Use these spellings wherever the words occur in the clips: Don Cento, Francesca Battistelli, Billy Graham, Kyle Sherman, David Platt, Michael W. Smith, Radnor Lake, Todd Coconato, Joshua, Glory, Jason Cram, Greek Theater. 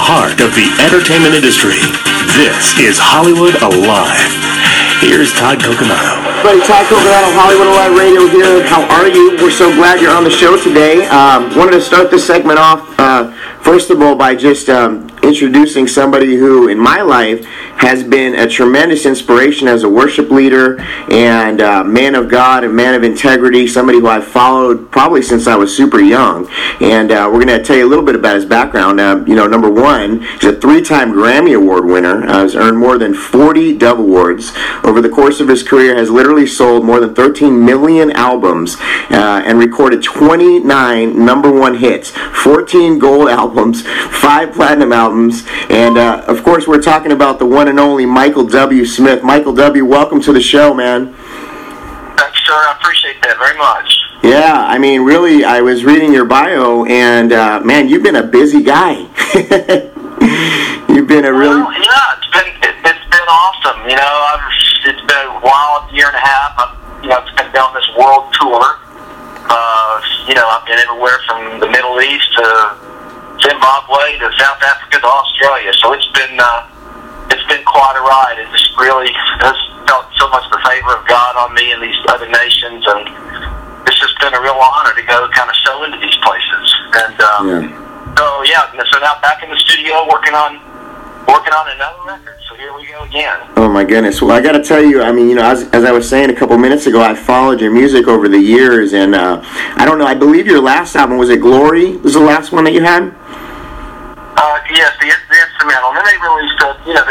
heart of the entertainment industry. This is Hollywood Alive. Here's Todd Coconato. Everybody, Todd Coconato, Hollywood Alive Radio here. How are you? We're so glad you're on the show today. Wanted to start this segment off, first of all, by just introducing somebody who, in my life, has been a tremendous inspiration as a worship leader and man of God and man of integrity, somebody who I've followed probably since I was super young. And we're going to tell you a little bit about his background. Number one, he's a three-time Grammy Award winner. He's earned more than 40 Dove Awards. Over the course of his career, has literally sold more than 13 million albums and recorded 29 number one hits, 14 gold albums, 5 platinum albums, and of course we're talking about the one and only Michael W. Smith. Michael W., welcome to the show, man. Thanks, sir. I appreciate that very much. Yeah, I mean, really, I was reading your bio, and man, you've been a busy guy. You've been a really... Well, yeah, it's been awesome. You know, it's been a wild year and a half. It's been down this world tour. I've been everywhere from the Middle East to Zimbabwe to South Africa to Australia. So it's been quite a ride. It just really has felt so much the favor of God on me and these other nations, and it's just been a real honor to go kind of show into these places. And so now back in the studio working on another record. So here we go again. Oh my goodness. Well, I got to tell you, I mean, as I was saying a couple minutes ago, I followed your music over the years, and I don't know, I believe your last album, was it Glory? Was the last one that you had? Yes, the instrumental. And then they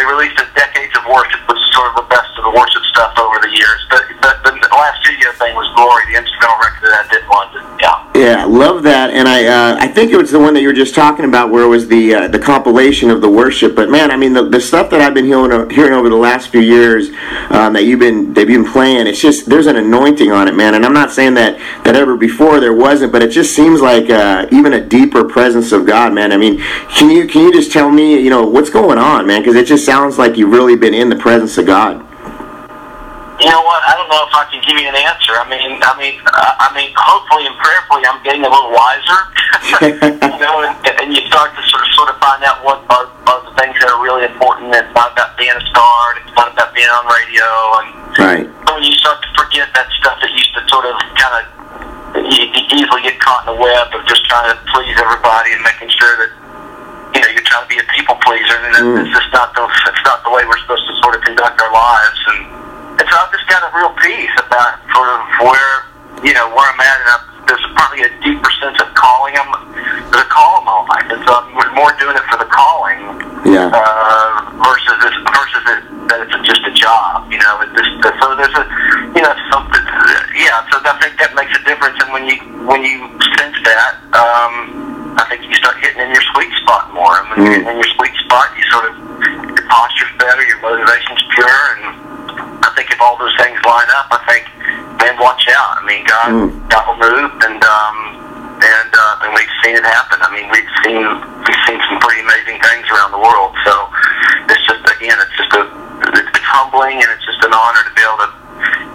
released a Decades of Worship, which is sort of the best of the worship stuff over the years. But the last studio thing was Glory, the instrumental record that I did in London. Yeah. Yeah, love that. And I think it was the one that you were just talking about, where it was the compilation of the worship. But man, I mean, the stuff that I've been hearing over the last few years that you've been playing, it's just, there's an anointing on it, man. And I'm not saying that ever before there wasn't, but it just seems like even a deeper presence of God, man. I mean, can you just tell me, what's going on, man? Because it just sounds like you've really been in the presence of God. You know what? I don't know if I can give you an answer. I mean, hopefully and prayerfully, I'm getting a little wiser. And you start to sort of find out what are the things that are really important. It's not about being a star. It's not about being on radio. And right. When you start to forget that stuff that used to sort of kind of, you easily get caught in the web of just trying to please everybody and making sure that you're trying to be a people pleaser, and it's just not the way we're supposed to sort of conduct our lives. And so I've just got a real peace about sort of where I'm at, and there's probably a deeper sense of calling. There's a call in my life, and so I'm more doing it for the calling, versus that it's just a job, So there's a, something, So I think that makes a difference, and when you sense that, I think you start hitting in your sweet spot more. And when you're in your sweet spot, you sort of, your posture's better, your motivation's pure, and I think if all those things line up, I think, man, watch out. I mean, God will move, and we've seen it happen. I mean, we've seen some pretty amazing things around the world. So it's just, again, it's humbling, and it's just an honor to be able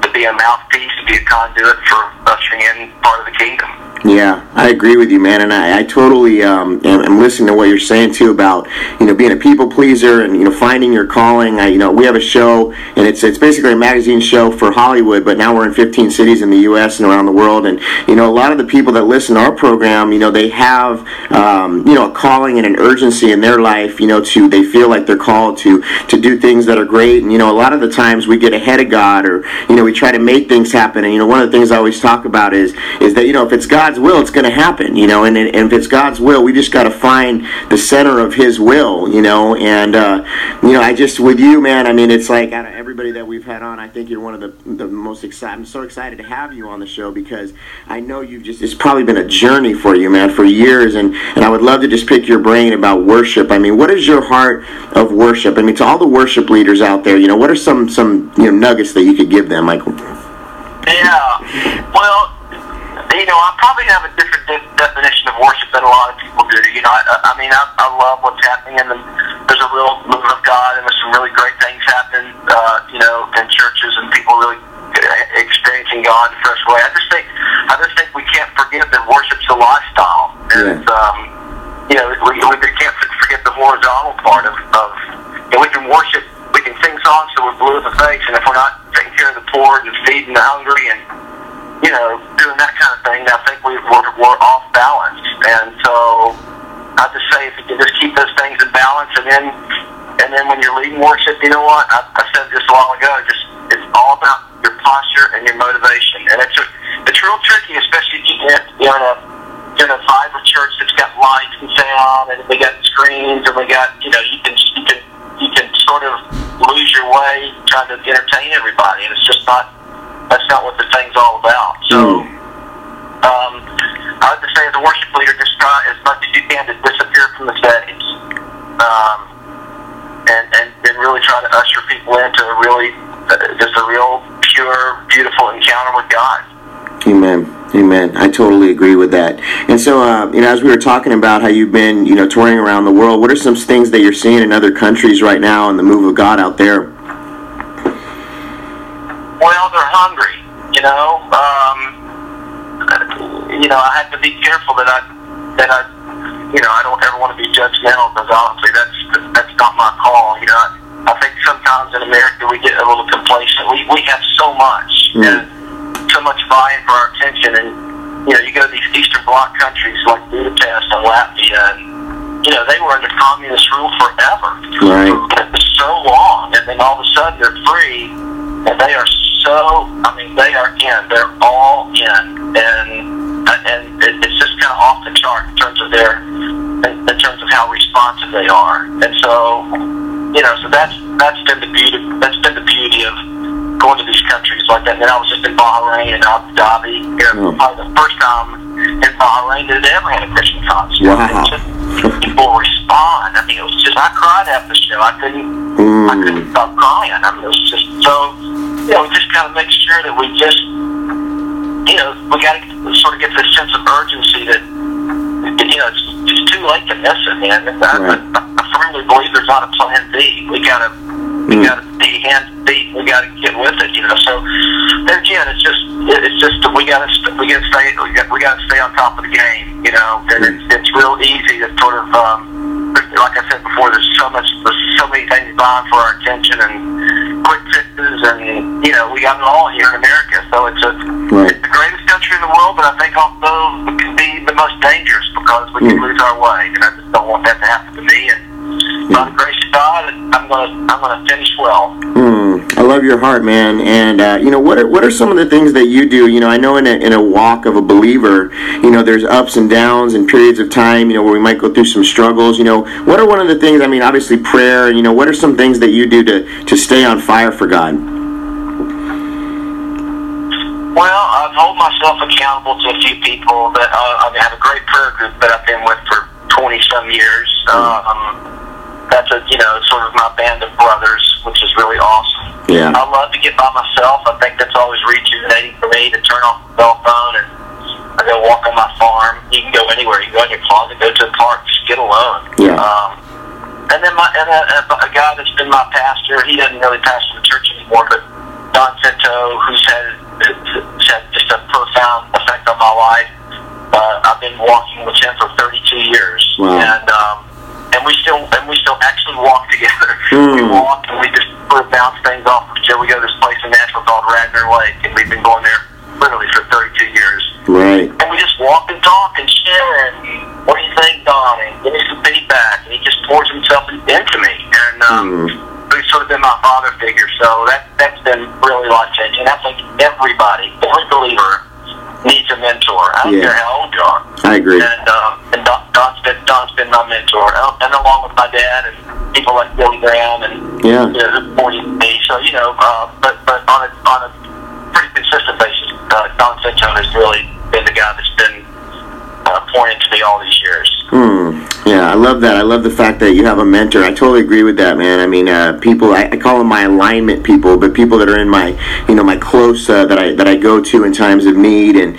to be a mouthpiece, to be a conduit for ushering in part of the kingdom. Yeah, I agree with you, man, and I totally am listening to what you're saying too about being a people pleaser and finding your calling. We have a show, and it's basically a magazine show for Hollywood, but now we're in 15 cities in the U.S. and around the world. And a lot of the people that listen to our program, they have a calling and an urgency in their life. They feel like they're called to do things that are great. And a lot of the times we get ahead of God, or we try to make things happen. And one of the things I always talk about is that if it's God's will, it's going to happen, and if it's God's will, we just got to find the center of His will, and I just, with you, man, I mean, it's like, out of everybody that we've had on, I think you're one of the most excited. I'm so excited to have you on the show, because I know it's probably been a journey for you, man, for years, and I would love to just pick your brain about worship. I mean, what is your heart of worship? I mean, to all the worship leaders out there, what are some nuggets that you could give them, Michael? Yeah, well, I probably have a different definition of worship than a lot of people do. I love what's happening, and there's a real move of God, and there's some really great things happen, in churches, and people really experiencing God in a fresh way. I just think we can't forget that worship's a lifestyle, and we can't forget the abdominal part of and we can worship, we can sing songs till we're blue in the face, and if we're not taking care of the poor and feeding the hungry and, you know, doing that kind of thing, I think we're off balance. And so I just say if you can just keep those things in balance, and then when you're leading worship, you know what? I said this a while ago, it's all about your posture and your motivation. And it's real tricky, especially if you're in a vibrant church that's got lights and sound, and we got screens, and we got, you know, you can sort of lose your way trying to entertain everybody, and it's just not, that's not what the thing's all about. So I would just say as a worship leader, just try as much as you can to disappear from the stage, and really try to usher people into a really, just a real pure, beautiful encounter with God. Amen. I totally agree with that. And so, as we were talking about how you've been, touring around the world, what are some things that you're seeing in other countries right now and the move of God out there? Well, they're hungry, I have to be careful that I I don't ever want to be judgmental, because honestly, that's not my call. I think sometimes in America we get a little complacent. We have so much, and so much vying for our attention. And, you go to these Eastern Bloc countries like Budapest and Latvia, and, they were under communist rule forever. Right. So long, and then all of a sudden they're free, and they are they are in. They're all in. And it's just kind of off the chart in terms of how responsive they are. And so... so that's been the beauty of going to these countries like that. And then I was just in Bahrain and Abu Dhabi. Probably the first time in Bahrain that they ever had a Christian concert. Wow. Just, people respond. I mean, it was just, I cried after the show. I couldn't stop crying. I mean, it was just so. We just kind of make sure that we just, we got to sort of get this sense of urgency that it's too late to miss it, man. I firmly believe there's not a plan B. We gotta be hands to feet. We gotta get with it, So again, it's just we gotta stay on top of the game, And it's real easy to sort of like I said before, there's so many things vying for our attention and quick fixes, and we got it all here in America. So it's the greatest country in the world, but I think also it can be the most dangerous, because we can lose our way, and I just don't want that to happen to me. And by the grace of God, I'm gonna finish well. I love your heart, man. And what are some of the things that you do? I know in a walk of a believer, there's ups and downs and periods of time, where we might go through some struggles. What are one of the things? I mean, obviously prayer. What are some things that you do to stay on fire for God? Well, I've held myself accountable to a few people that I have a great prayer group that I've been with for 20-some years. That's sort of my band of brothers, which is really awesome. Yeah. I love to get by myself. I think that's always rejuvenating for me to turn off the cell phone and I go walk on my farm. You can go anywhere. You can go in your closet, go to the park, just get alone. Yeah. And then a guy that's been my pastor, he doesn't really pastor the church anymore, but Don Cento, who's had just a profound effect on my life. I've been walking with him for 32 years. Wow. And we still actually walk together. We walk and we just sort of bounce things off of each other. We go to this place in Nashville called Radnor Lake, and we've been going there literally for 32 years. Right. And we just walk and talk and share, and what do you think, Don? And give me some feedback. And he just pours himself into me. And he's sort of been my father figure. So that's been really life-changing. I think every believer needs a mentor. I don't care how old you are. I agree. And Don's been my mentor, and along with my dad and people like Billy Graham and me. So but on a pretty consistent basis, Don Cento has really been the guy that's been pointing to me all these years. Yeah, I love that. I love the fact that you have a mentor. I totally agree with that, man. I mean, people, I call them my alignment people, but people that are in my, my close, that I go to in times of need. And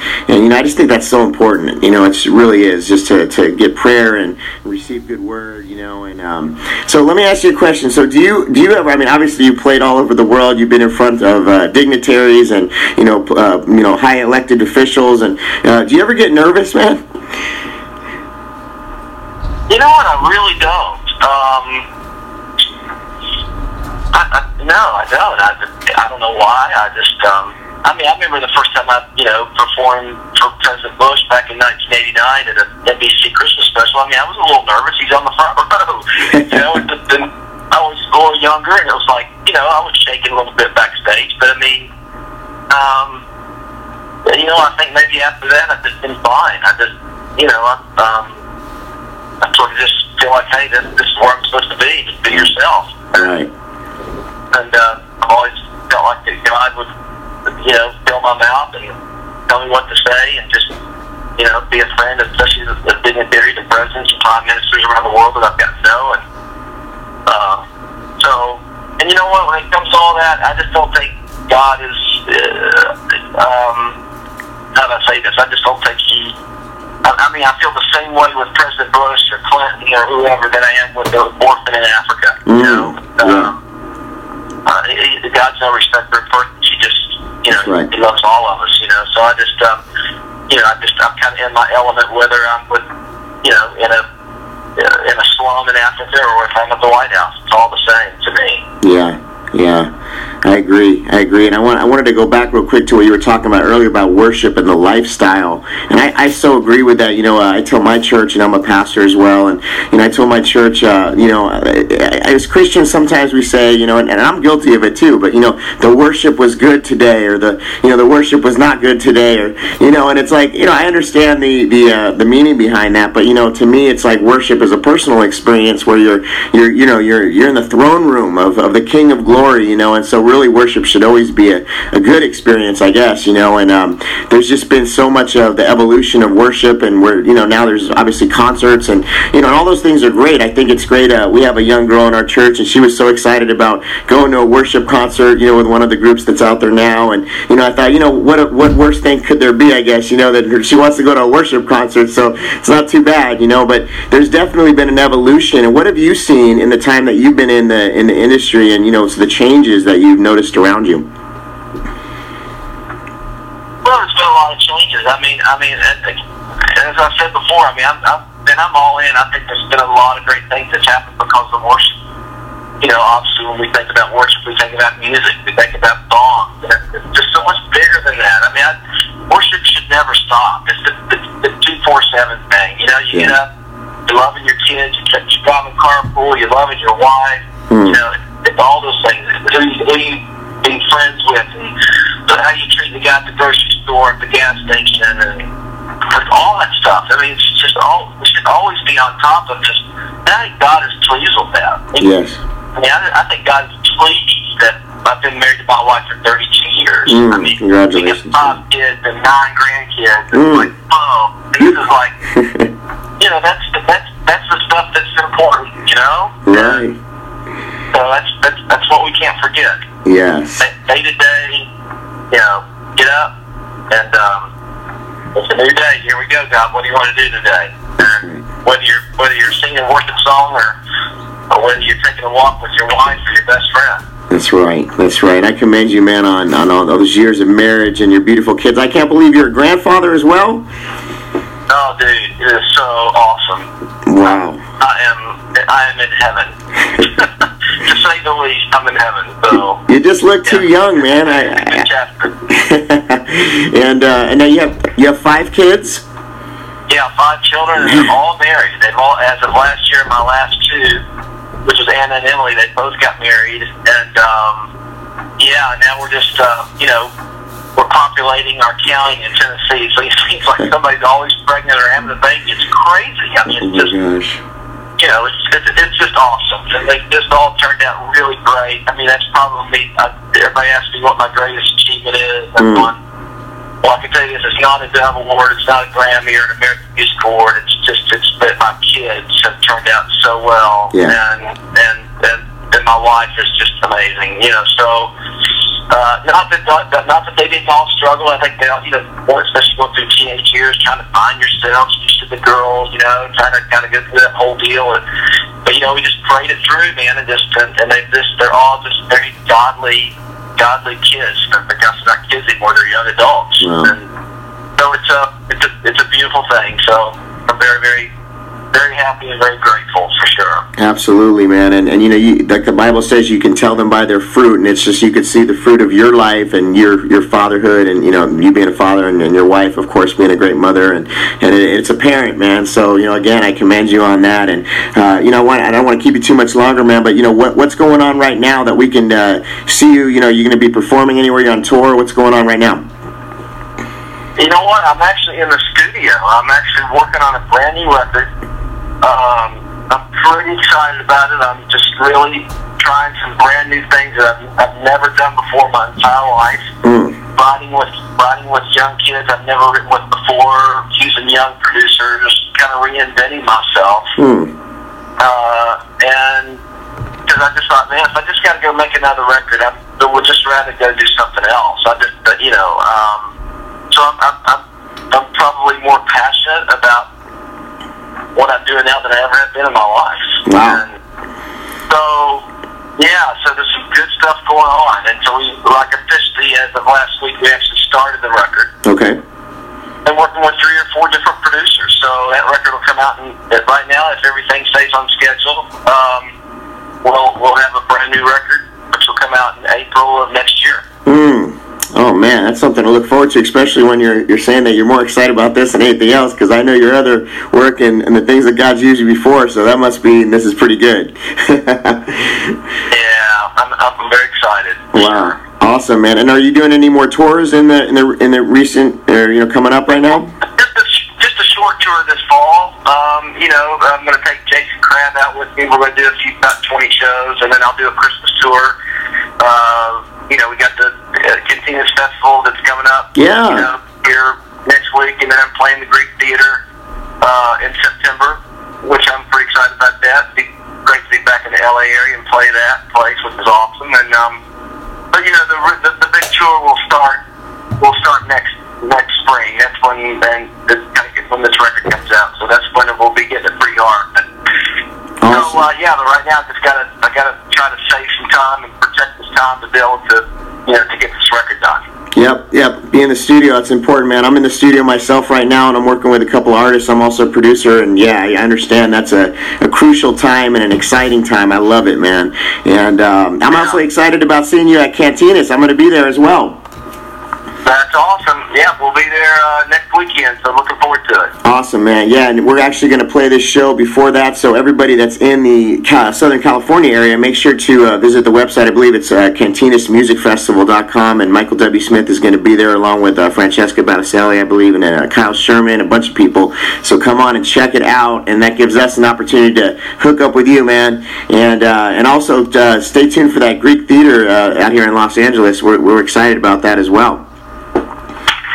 I just think that's so important. It really is, just to get prayer and receive good word, And so let me ask you a question. So do you ever, I mean, obviously you played all over the world. You've been in front of dignitaries and, high elected officials. And do you ever get nervous, man? You know what? I really don't. No, I don't. I don't know why. I mean, I remember the first time I, performed for President Bush back in 1989 at a NBC Christmas special. I mean, I was a little nervous. He's on the front row, and I was a little younger, and it was like, I was shaking a little bit backstage. But I mean, I think maybe after that I've just been fine. I sort of just feel like, hey, this is where I'm supposed to be. Just be yourself. Right. And I've always felt like that God would, fill my mouth and tell me what to say, and just, be a friend, especially the dignitary, the presidents and prime ministers around the world that I've got to know. And and you know what? When it comes to all that, I just don't think God is. How do I say this? I just don't think he. I mean, I feel the same way with President Bush or Clinton or whoever that I am with the orphan in Africa. God's no respecter of persons. He just. Right. He loves all of us, so I just, I'm kind of in my element, whether I'm with, in a slum in Africa or if I'm at the White House, it's all the same to me. Yeah, I agree, and I wanted to go back real quick to what you were talking about earlier about worship and the lifestyle, and I so agree with that. I tell my church, and I'm a pastor as well, and I tell my church, as Christians sometimes we say, and I'm guilty of it too, but the worship was good today, or the worship was not good today, or and it's like, I understand the meaning behind that, but to me it's like worship is a personal experience where you're in the throne room of the King of Glory, and so really worship should always be a good experience, I guess, and there's just been so much of the evolution of worship, and we're, now there's obviously concerts, and, and all those things are great. I think it's great. We have a young girl in our church, and she was so excited about going to a worship concert, with one of the groups that's out there now, and, I thought, what worse thing could there be, I guess, that she wants to go to a worship concert, so it's not too bad, but there's definitely been an evolution, and what have you seen in the time that you've been in the industry, and, the changes that you've noticed around you? Well, there's been a lot of changes. I mean, as I said before, I'm all in. I think there's been a lot of great things that's happened because of worship. Obviously, when we think about worship, we think about music, we think about songs. It's just so much bigger than that. I mean, worship should never stop. It's the 24/7 thing. You get up, you're loving your kids, you're driving carpool, you're loving your wife. It's all those things. Who you being friends with, and how you treat the guy at the grocery store, at the gas station, and all that stuff. I mean, it's just all. We should always be on top of this. I think God is pleased with that. Yes. I think God is pleased that I've been married to my wife for 32 years. Congratulations. We got 5 kids and 9 grandkids. It's like, and this is like, that's the stuff that's important. Right. So that's what we can't forget. Yes. Day to day, get up and it's a new day. Here we go, God. What do you want to do today? And whether you're singing a worship song or whether you're taking a walk with your wife or your best friend. That's right. I commend you, man, on all those years of marriage and your beautiful kids. I can't believe you're a grandfather as well. Oh, dude, it is so awesome. Wow. I am in heaven. To say the least, I'm in heaven. So you just look too young, man. And now you have 5 kids. Yeah, 5 children, and they're all married. They've all, as of last year, my last 2, which was Anna and Emily, they both got married, and now we're just we're populating our county in Tennessee. So it seems like somebody's always pregnant or having a baby. It's crazy. I mean, it's gosh. It's just awesome. And they just all turned out really great. I mean, that's probably everybody asks me what my greatest achievement is. I'm going, well, I can tell you this: it's not a Dove Award, it's not a Grammy or an American Music Award. It's that my kids have turned out so well, and my wife is just amazing. So not that they didn't all struggle. I think they all, especially going through teenage years, trying to find yourselves. The girls, trying to kind of get through that whole deal, but we just prayed it through, man, and they're all just very godly kids. They're not kids anymore; they're young adults, and so it's a beautiful thing. So I'm very, very very happy and very grateful for sure. Absolutely, man. And you know, like the Bible says, you can tell them by their fruit, and it's just you could see the fruit of your life and your fatherhood, and you know, you being a father, and your wife, of course, being a great mother, and it's apparent, man. So you know, again, I commend you on that, and you know, I don't want to keep you too much longer, man. But you know, what's going on right now that we can see you? You know, you're going to be performing anywhere? You're on tour? What's going on right now? You know what? I'm actually in the studio. I'm actually working on a brand new record. I'm pretty excited about it. I'm just really trying some brand new things that I've never done before in my entire life. Writing with young kids I've never written with before, using young producers, kind of reinventing myself. And because I just thought, man, if I just got to go make another record, I would just rather go do something else. I just, you know. So I'm probably more passionate about what I'm doing now than I ever have been in my life. Wow. And so, yeah, so there's some good stuff going on. And so we, like officially, as of last week, we actually started the record. Okay. And working with 3 or 4 different producers. So that record will come out, and right now, if everything stays on schedule, we'll have a brand new record, which will come out in April of next year. Oh, man, that's something to look forward to, especially when you're saying that you're more excited about this than anything else, because I know your other work and the things that God's used you before, so that must be, this is pretty good. Yeah, I'm very excited. Wow, awesome, man. And are you doing any more tours in the recent, or, you know, coming up right now? Just a short tour this fall. You know, I'm going to take Jason Cram out with me. We're going to do about 20 shows, and then I'll do a Christmas tour. You know, we got the Cantinas Festival that's coming up, yeah, you know, here next week, and then I'm playing the Greek Theater in September, which I'm pretty excited about that. It'd be great to be back in the LA area and play that place, which is awesome. And but you know, the big tour will start next spring. That's when this record comes out, so that's when we'll be getting it pretty hard. But, awesome. So yeah, but right now I gotta try to save some time and protect this time to be able to, you know, to get this record done. Yep. Be in the studio. That's important, man. I'm in the studio myself right now, and I'm working with a couple of artists. I'm also a producer, and yeah, I understand that's a crucial time and an exciting time. I love it, man. And I'm also excited about seeing you at Cantinas. I'm going to be there as well. That's awesome. Yeah, we'll be there next weekend, so I'm looking forward to it. Awesome, man. Yeah, and we're actually going to play this show before that, so everybody that's in the Southern California area, make sure to visit the website. I believe it's CantinasMusicFestival.com, and Michael W. Smith is going to be there along with Francesca Battistelli, I believe, and Kyle Sherman, a bunch of people. So come on and check it out, and that gives us an opportunity to hook up with you, man. And also stay tuned for that Greek Theater out here in Los Angeles. We're excited about that as well.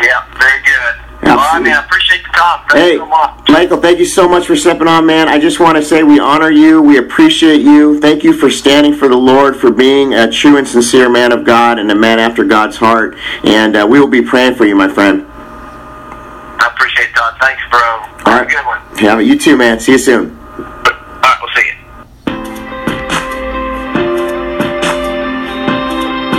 Yeah, very good. Absolutely. Well, I mean, I appreciate the time. Thank you so much. Michael, thank you so much for stepping on, man. I just want to say we honor you. We appreciate you. Thank you for standing for the Lord, for being a true and sincere man of God and a man after God's heart. And we will be praying for you, my friend. I appreciate that. Thanks, bro. All right. Have a good one. Yeah, you too, man. See you soon.